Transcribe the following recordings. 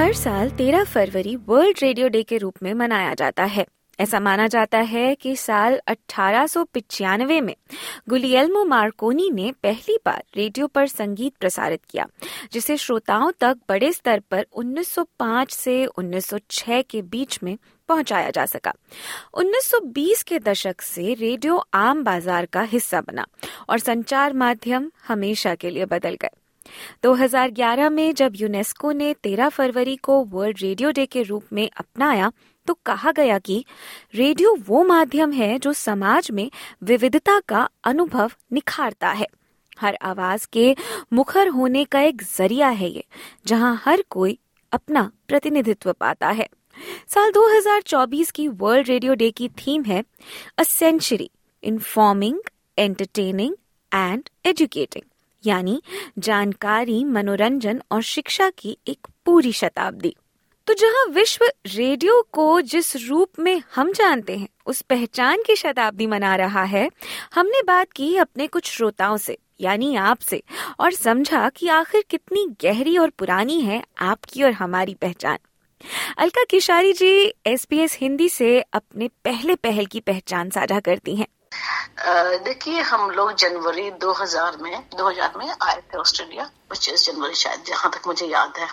हर साल 13 फरवरी world radio day के रूप में मनाया जाता है। ऐसा माना जाता है कि साल 1895 में गुलियल्मो मार्कोनी ने पहली बार रेडियो पर संगीत प्रसारित किया, जिसे श्रोताओं तक बड़े स्तर पर 1905 से 1906 के बीच में पहुंचाया जा सका। 1920 के दशक से रेडियो आम बाजार का हिस्सा बना और संचार माध्यम हमेशा के लिए बदल गए। 2011 में जब यूनेस्को ने 13 फरवरी को वर्ल्ड रेडियो डे के रूप में अपनाया, तो कहा गया कि रेडियो वो माध्यम है जो समाज में विविधता का अनुभव निखारता है। हर आवाज के मुखर होने का एक जरिया है ये, जहां हर कोई अपना प्रतिनिधित्व पाता है। साल 2024 की वर्ल्ड रेडियो डे की थीम है a century informing, entertaining and educating, यानी जानकारी, मनोरंजन और शिक्षा की एक पूरी शताब्दी। तो जहां विश्व रेडियो को जिस रूप में हम जानते हैं उस पहचान की शताब्दी मना रहा है, हमने बात की अपने कुछ श्रोताओं से, यानी आपसे, और समझा कि आखिर कितनी गहरी और पुरानी है आपकी और हमारी पहचान। अलका किशोरी जी SBS हिंदी से अपने पहले पहल की पहचान साझा करती हैं। देखिए, हम लोग जनवरी 2000 में आए थे ऑस्ट्रेलिया, 25 जनवरी शायद, जहाँ तक मुझे याद है।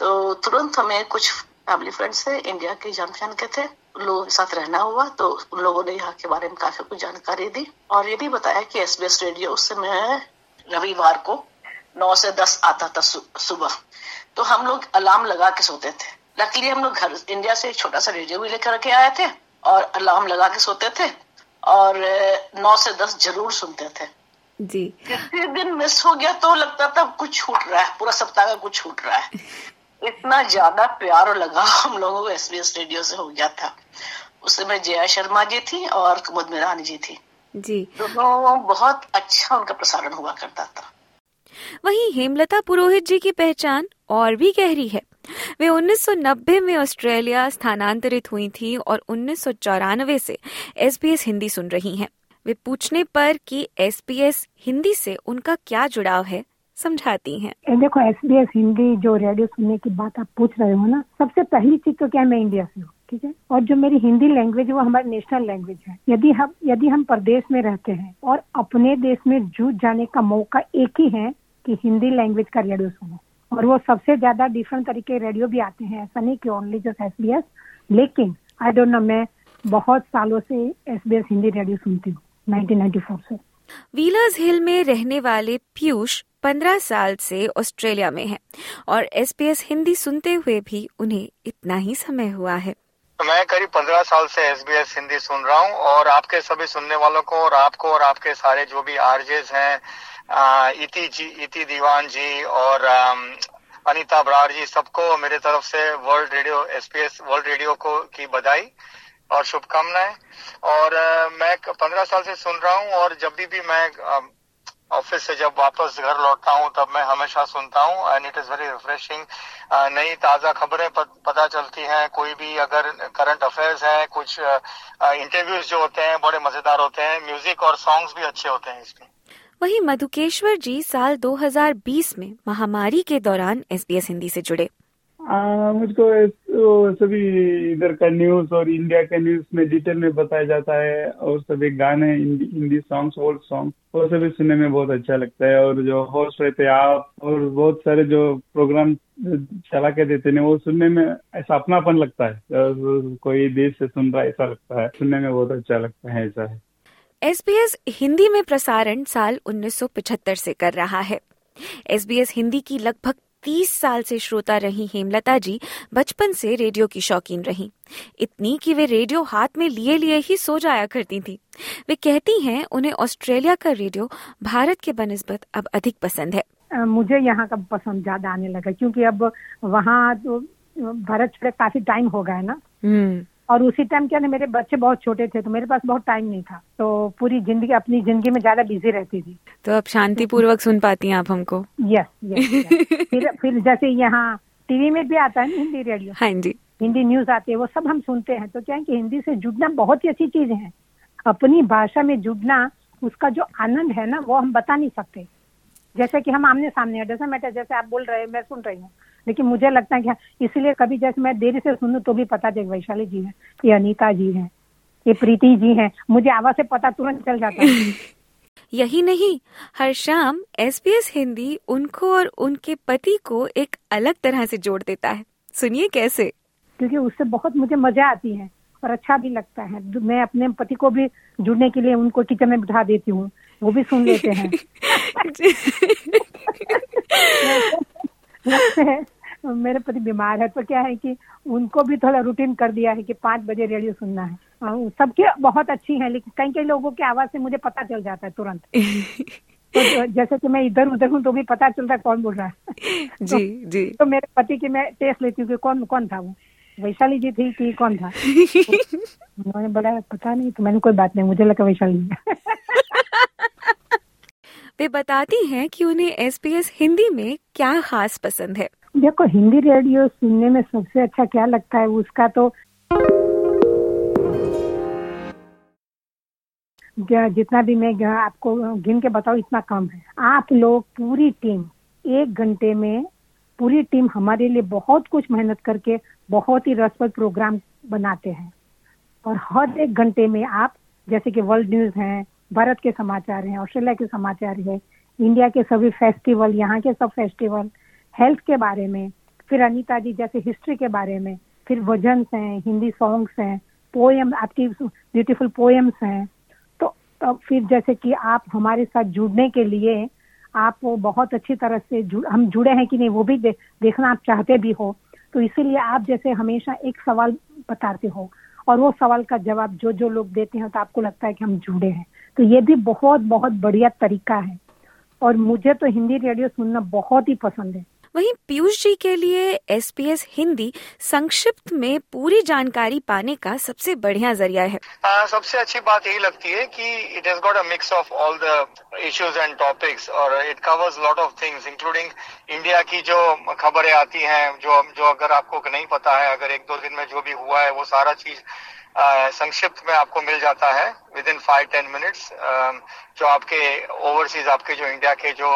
तो तुरंत हमें कुछ फैमिली फ्रेंड्स थे इंडिया के, जान पहचान के थे, लोगों के साथ रहना हुआ। तो उन लोगों ने यहाँ के बारे में काफी कुछ जानकारी दी और ये भी बताया कि SBS रेडियो उस समय रविवार को 9 से 10 आता था सुबह। तो हम लोग अलार्म लगा के सोते थे। लकीली हम लोग घर इंडिया से एक छोटा सा रेडियो भी लेकर के आए थे और अलार्म लगा के सोते थे और 9 से 10 जरूर सुनते थे जी। किसी दिन मिस हो गया तो लगता था कुछ छूट रहा है, पूरा सप्ताह का कुछ छूट रहा है। इतना ज्यादा प्यार और लगाव हम लोगों को SBS रेडियो से हो गया था। उस समय जया शर्मा जी थी और कुमुद मिरानी जी थी जी, दोनों बहुत अच्छा उनका प्रसारण हुआ करता था। वहीं हेमलता पुरोहित जी की पहचान और भी गहरी है। वे 1990 में ऑस्ट्रेलिया स्थानांतरित हुई थी और 1994 से SBS हिंदी सुन रही हैं। वे पूछने पर कि SBS हिंदी से उनका क्या जुड़ाव है, समझाती हैं। देखो, SBS हिंदी जो रेडियो सुनने की बात आप पूछ रहे हो ना, सबसे पहली चीज तो क्या, मैं इंडिया से हूँ, ठीक है, और जो मेरी हिंदी लैंग्वेज है वो हमारी नेशनल लैंग्वेज है। यदि हम प्रदेश में रहते हैं और अपने देश में जूझ जाने का मौका एक ही है कि हिंदी लैंग्वेज का रेडियो सुनो, और वो सबसे ज्यादा डिफरेंट तरीके रेडियो भी आते हैं, ऐसा नहीं कि ओनली जस्ट SBS। लेकिन आई डोंट नो, मैं बहुत सालों से SBS हिंदी रेडियो सुनती हूँ, 1994 से। विलाज हिल में रहने वाले पीयूष 15 साल से ऑस्ट्रेलिया में हैं और SBS हिंदी सुनते हुए भी उन्हें इतना ही समय हुआ है। मैं करीब 15 साल से SBS हिंदी सुन रहा हूँ और आपके सभी सुनने वालों को और आपको और आपके सारे जो भी आरजेस हैं, इति दीवान जी और अनीता ब्रार जी, सबको मेरे तरफ से world radio SBS world radio को की बधाई और शुभकामनाएं। और मैं 15 साल से सुन रहा हूँ और जब भी मैं ऑफिस से जब वापस घर लौटता हूँ तब मैं हमेशा सुनता हूँ and it is very refreshing. नई ताजा खबरें पता चलती हैं, कोई भी अगर करंट अफेयर्स है, कुछ इंटरव्यूज जो होते हैं बड़े मजेदार होते हैं, म्यूजिक और सॉन्ग्स भी अच्छे होते हैं इसमें। वहीं मधुकेश्वर जी साल 2020 में महामारी के दौरान SBS हिंदी से जुड़े। मुझको सभी इधर का न्यूज और इंडिया के न्यूज में डिटेल में बताया जाता है और सभी गाने, हिंदी सॉन्ग्स, ओल्ड सॉन्ग, वो सभी सुनने में बहुत अच्छा लगता है। और जो होस्ट रहते हैं आप और बहुत सारे जो प्रोग्राम चला के देते हैं वो सुनने में ऐसा अपनापन लगता है, कोई देश से सुन रहा है ऐसा लगता है, सुनने में बहुत अच्छा लगता है, ऐसा है। SBS हिंदी में प्रसारण साल 1975 से कर रहा है। SBS हिंदी की लगभग 30 साल से श्रोता रही हेमलता जी बचपन से रेडियो की शौकीन रही, इतनी कि वे रेडियो हाथ में लिए लिए ही सो जाया करती थी। वे कहती हैं उन्हें ऑस्ट्रेलिया का रेडियो भारत के बनिस्बत अब अधिक पसंद है। मुझे यहाँ का पसंद ज्यादा आने लगा क्योंकि अब वहाँ तो भरत पर काफी टाइम हो गया है ना, और उसी टाइम क्या मेरे बच्चे बहुत छोटे थे तो मेरे पास बहुत टाइम नहीं था, तो पूरी जिंदगी अपनी जिंदगी में ज्यादा बिजी रहती थी। तो अब शांतिपूर्वक सुन पाती हैं आप हमको? यस। फिर जैसे यहाँ टीवी में भी आता है ना हिंदी रेडियो, हाँ जी, हिंदी न्यूज आती है, वो सब हम सुनते हैं। तो क्या है कि हिंदी से जुड़ना बहुत ही अच्छी चीज है, अपनी भाषा में जुड़ना, उसका जो आनंद है ना वो हम बता नहीं सकते। जैसे कि हम आमने सामने, जैसे मैं, जैसे आप बोल रहे हैं मैं सुन रही हूँ, लेकिन मुझे लगता है कि इसलिए कभी जैसे मैं देरी से सुनूं तो भी पता चले वैशाली जी है, ये अनीता जी है, ये प्रीति जी है, मुझे आवाज से पता तुरंत चल जाता है। यही नहीं, हर शाम SBS हिंदी उनको और उनके पति को एक अलग तरह से जोड़ देता है। सुनिए कैसे। क्योंकि उससे बहुत मुझे मजा आती है और अच्छा भी लगता है। मैं अपने पति को भी जुड़ने के लिए उनको किचन में बिठा देती हूँ, वो भी सुन लेते हैं। मेरे पति बीमार है तो क्या है कि उनको भी थोड़ा रूटीन कर दिया है कि 5 बजे रेडियो सुनना है। सबके बहुत अच्छी है, लेकिन कई कई लोगों की आवाज से मुझे पता चल जाता है तुरंत। तो जैसे कि मैं इधर उधर हूँ तो भी पता चलता है कौन बोल रहा है। जी जी। तो मेरे पति की मैं टेस्ट लेती हूँ कि कौन कौन था, वो वैशाली जी थी कि कौन था। उन्होंने बोला पता नहीं, तो मैंने कोई बात नहीं, मुझे लगा वैशाली। वे बताती हैं कि उन्हें SBS हिंदी में क्या खास पसंद है। देखो, हिंदी रेडियो सुनने में सबसे अच्छा क्या लगता है उसका, तो जितना भी मैं आपको गिन के बताऊं इतना कम है। आप लोग पूरी टीम, 1 घंटे में पूरी टीम हमारे लिए बहुत कुछ मेहनत करके बहुत ही रसप्रद प्रोग्राम बनाते हैं। और हर 1 घंटे में आप, जैसे कि वर्ल्ड न्यूज है, भारत के समाचार है, ऑस्ट्रेलिया के समाचार है, इंडिया के सभी फेस्टिवल, यहाँ के सब फेस्टिवल, हेल्थ के बारे में, फिर अनीता जी जैसे हिस्ट्री के बारे में, फिर भजन हैं, हिंदी सॉन्ग्स हैं, पोएम, आपकी ब्यूटीफुल पोएम्स हैं। तो फिर जैसे कि आप हमारे साथ जुड़ने के लिए आप वो बहुत अच्छी तरह से हम जुड़े हैं कि नहीं वो भी देखना आप चाहते भी हो, तो इसीलिए आप जैसे हमेशा एक सवाल बताते हो और वो सवाल का जवाब जो जो लोग देते हैं तो आपको लगता है कि हम जुड़े हैं। तो ये भी बहुत बहुत बढ़िया तरीका है और मुझे तो हिंदी रेडियो सुनना बहुत ही पसंद है। वहीं पीयूष जी के लिए SBS हिंदी संक्षिप्त में पूरी जानकारी पाने का सबसे बढ़िया जरिया है। सबसे अच्छी बात यही लगती है कि it has got a mix of all the issues and topics और it covers lot of things including India की जो खबरें आती हैं, जो अगर आपको नहीं पता है, अगर 1-2 दिन में जो भी हुआ है वो सारा चीज संक्षिप्त में आपको मिल जाता है विदिन 5-10 मिनट्स। जो आपके ओवरसीज, आपके जो इंडिया के जो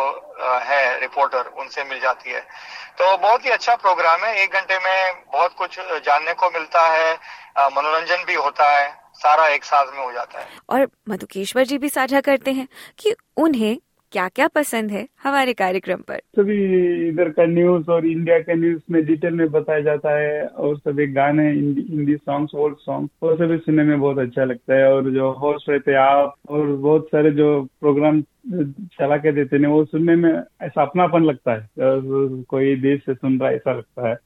है रिपोर्टर, उनसे मिल जाती है। तो बहुत ही अच्छा प्रोग्राम है। 1 घंटे में बहुत कुछ जानने को मिलता है, मनोरंजन भी होता है, सारा एक साथ में हो जाता है। और मधुकेश्वर जी भी साझा करते हैं कि उन्हें क्या क्या पसंद है हमारे कार्यक्रम पर। सभी इधर का न्यूज और इंडिया के न्यूज में डिटेल में बताया जाता है और सभी गाने, हिंदी सॉन्ग्स, ओल्ड सॉन्ग्स, वो सभी सुनने में बहुत अच्छा लगता है। और जो होस्ट रहते हैं आप और बहुत सारे जो प्रोग्राम चला के देते हैं वो सुनने में ऐसा अपनापन लगता है, कोई देश से सुन रहा है ऐसा लगता है।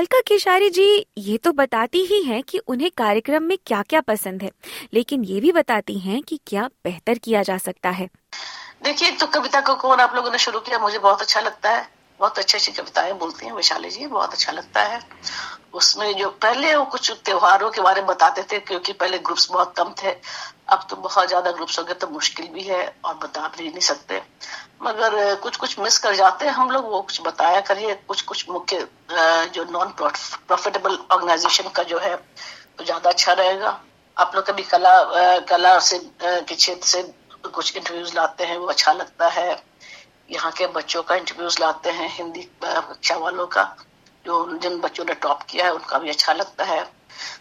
अलका किशोरी जी ये तो बताती ही हैं कि उन्हें कार्यक्रम में क्या क्या पसंद है, लेकिन ये भी बताती हैं कि क्या बेहतर किया जा सकता है। देखिए, तो कविता को कौन आप लोगों ने शुरू किया, मुझे बहुत अच्छा लगता है। बहुत अच्छी अच्छी कविताएं बोलती हैं वैशाली जी, बहुत अच्छा लगता है। उसमें जो पहले वो कुछ त्योहारों के बारे में बताते थे, क्योंकि पहले ग्रुप्स बहुत कम थे, अब तो बहुत ज्यादा ग्रुप्स हो गए, तो मुश्किल भी है और बता भी नहीं सकते, मगर कुछ कुछ मिस कर जाते हैं हम लोग, वो कुछ बताया करिए। कुछ कुछ मुख्य जो नॉन प्रॉफिटेबल ऑर्गेनाइजेशन का जो है तो ज्यादा अच्छा रहेगा। आप लोग कभी कला से के क्षेत्र से कुछ इंटरव्यूज लाते हैं, वो अच्छा लगता है। यहाँ के बच्चों का इंटरव्यूज लाते हैं, हिंदी कक्षा वालों का, जो जिन बच्चों ने टॉप किया है उनका भी अच्छा लगता है।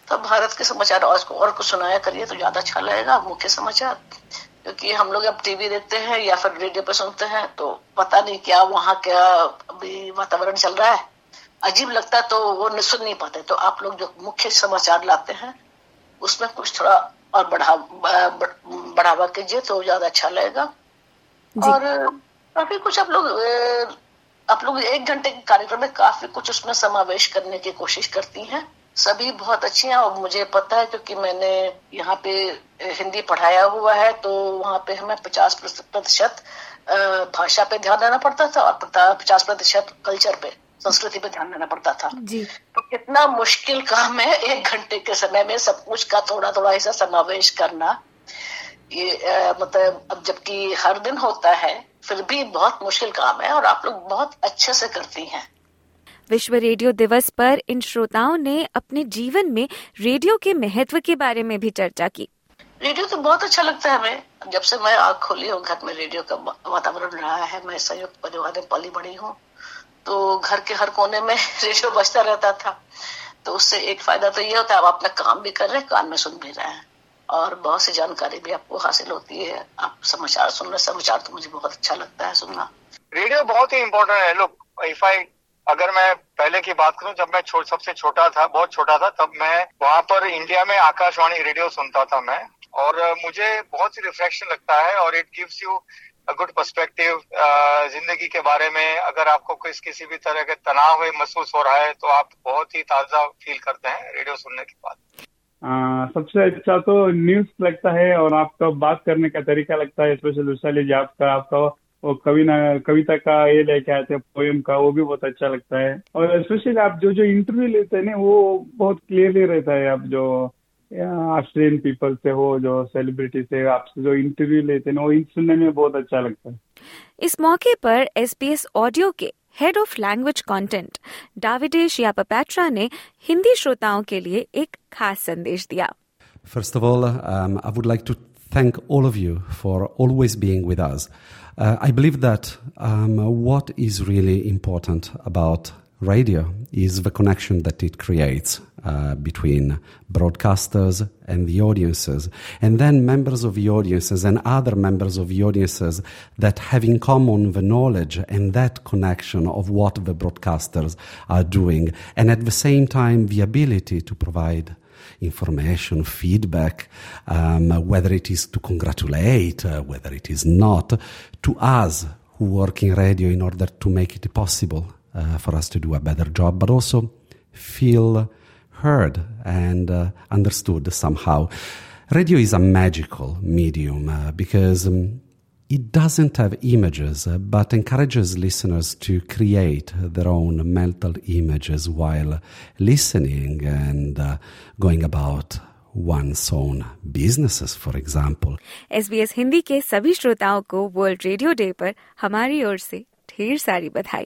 तो भारत के समाचार और कुछ सुनाया करिए तो ज्यादा अच्छा लगेगा, मुख्य समाचार, क्योंकि हम लोग अब टीवी देखते हैं या फिर रेडियो पर सुनते हैं तो पता नहीं क्या वहाँ क्या अभी वातावरण चल रहा है, अजीब लगता है, तो वो सुन नहीं पाते। तो आप लोग जो मुख्य समाचार लाते हैं उसमें कुछ थोड़ा और बढ़ावा कीजिए तो ज्यादा अच्छा लगेगा। और काफी कुछ आप लोग 1 घंटे के कार्यक्रम में काफी कुछ उसमें समावेश करने की कोशिश करती हैं। सभी बहुत अच्छी हैं और मुझे पता है क्योंकि मैंने यहाँ पे हिंदी पढ़ाया हुआ है, तो वहाँ पे हमें 50% भाषा पे ध्यान देना पड़ता था और 50% कल्चर पे। संस्कृति पे ध्यान देना पड़ता था जी। तो कितना मुश्किल काम है एक घंटे के समय में सब कुछ का थोड़ा थोड़ा हिस्सा समावेश करना, ये मतलब अब जबकि हर दिन होता है फिर भी बहुत मुश्किल काम है और आप लोग बहुत अच्छे से करती हैं। विश्व रेडियो दिवस पर इन श्रोताओं ने अपने जीवन में रेडियो के महत्व के बारे में भी चर्चा की। रेडियो तो बहुत अच्छा लगता है हमें, जब से मैं आग खोली हूँ घर में रेडियो का वातावरण रहा है। मैं संयुक्त परिवार में पली बड़ी हूँ तो घर के हर कोने में रेडियो बजता रहता था। तो उससे एक फायदा तो ये होता है आप अपना काम भी कर रहे हैं, कान में सुन भी रहे हैं और बहुत सी जानकारी भी आपको हासिल होती है। आप समाचार सुन रहे, समाचार तो मुझे बहुत अच्छा लगता है सुनना। रेडियो बहुत ही इम्पोर्टेंट है। लोग अगर मैं पहले की बात करूं, जब मैं सबसे छोटा था, बहुत छोटा था, तब मैं वहां पर इंडिया में आकाशवाणी रेडियो सुनता था मैं, और मुझे बहुत ही रिफ्लेक्शन लगता है और it gives you a good perspective जिंदगी के बारे में। अगर आपको किसी भी तरह के तनाव महसूस हो रहा है तो आप बहुत ही ताजा फील करते हैं रेडियो सुनने के बाद। सबसे अच्छा तो न्यूज लगता है और आपका बात करने का तरीका लगता है, स्पेशल वैशाली जी आपका वो कविता का ये लेके आते हैं पोएम का, वो भी बहुत अच्छा लगता है। और स्पेशली आप जो इंटरव्यू लेते हैं ना वो बहुत क्लियरली रहता है। आप जो ऑस्ट्रेलियन पीपल से हो, जो सेलिब्रिटी से आपसे जो इंटरव्यू लेते हैं वो सुनने में बहुत अच्छा लगता है। इस मौके पर SBS ऑडियो के हेड ऑफ लैंग्वेज कंटेंट डाविडेश यापापेट्रा ने हिंदी श्रोताओं के लिए एक खास संदेश दिया। First of all I would like to thank all of you for always being with us. I believe that what is really important about radio is the connection that it creates between broadcasters and the audiences, and then members of the audiences and other members of the audiences that have in common the knowledge and that connection of what the broadcasters are doing, and at the same time the ability to provide information, feedback, whether it is to congratulate, whether it is not, to us who work in radio in order to make it possible for us to do a better job, but also feel heard and understood somehow. Radio is a magical medium because it doesn't have images, but encourages listeners to create their own mental images while listening and going about one's own businesses, for example. SBS Hindi के सभी श्रोताओं को world radio day पर हमारी ओर से ढेर सारी बधाई।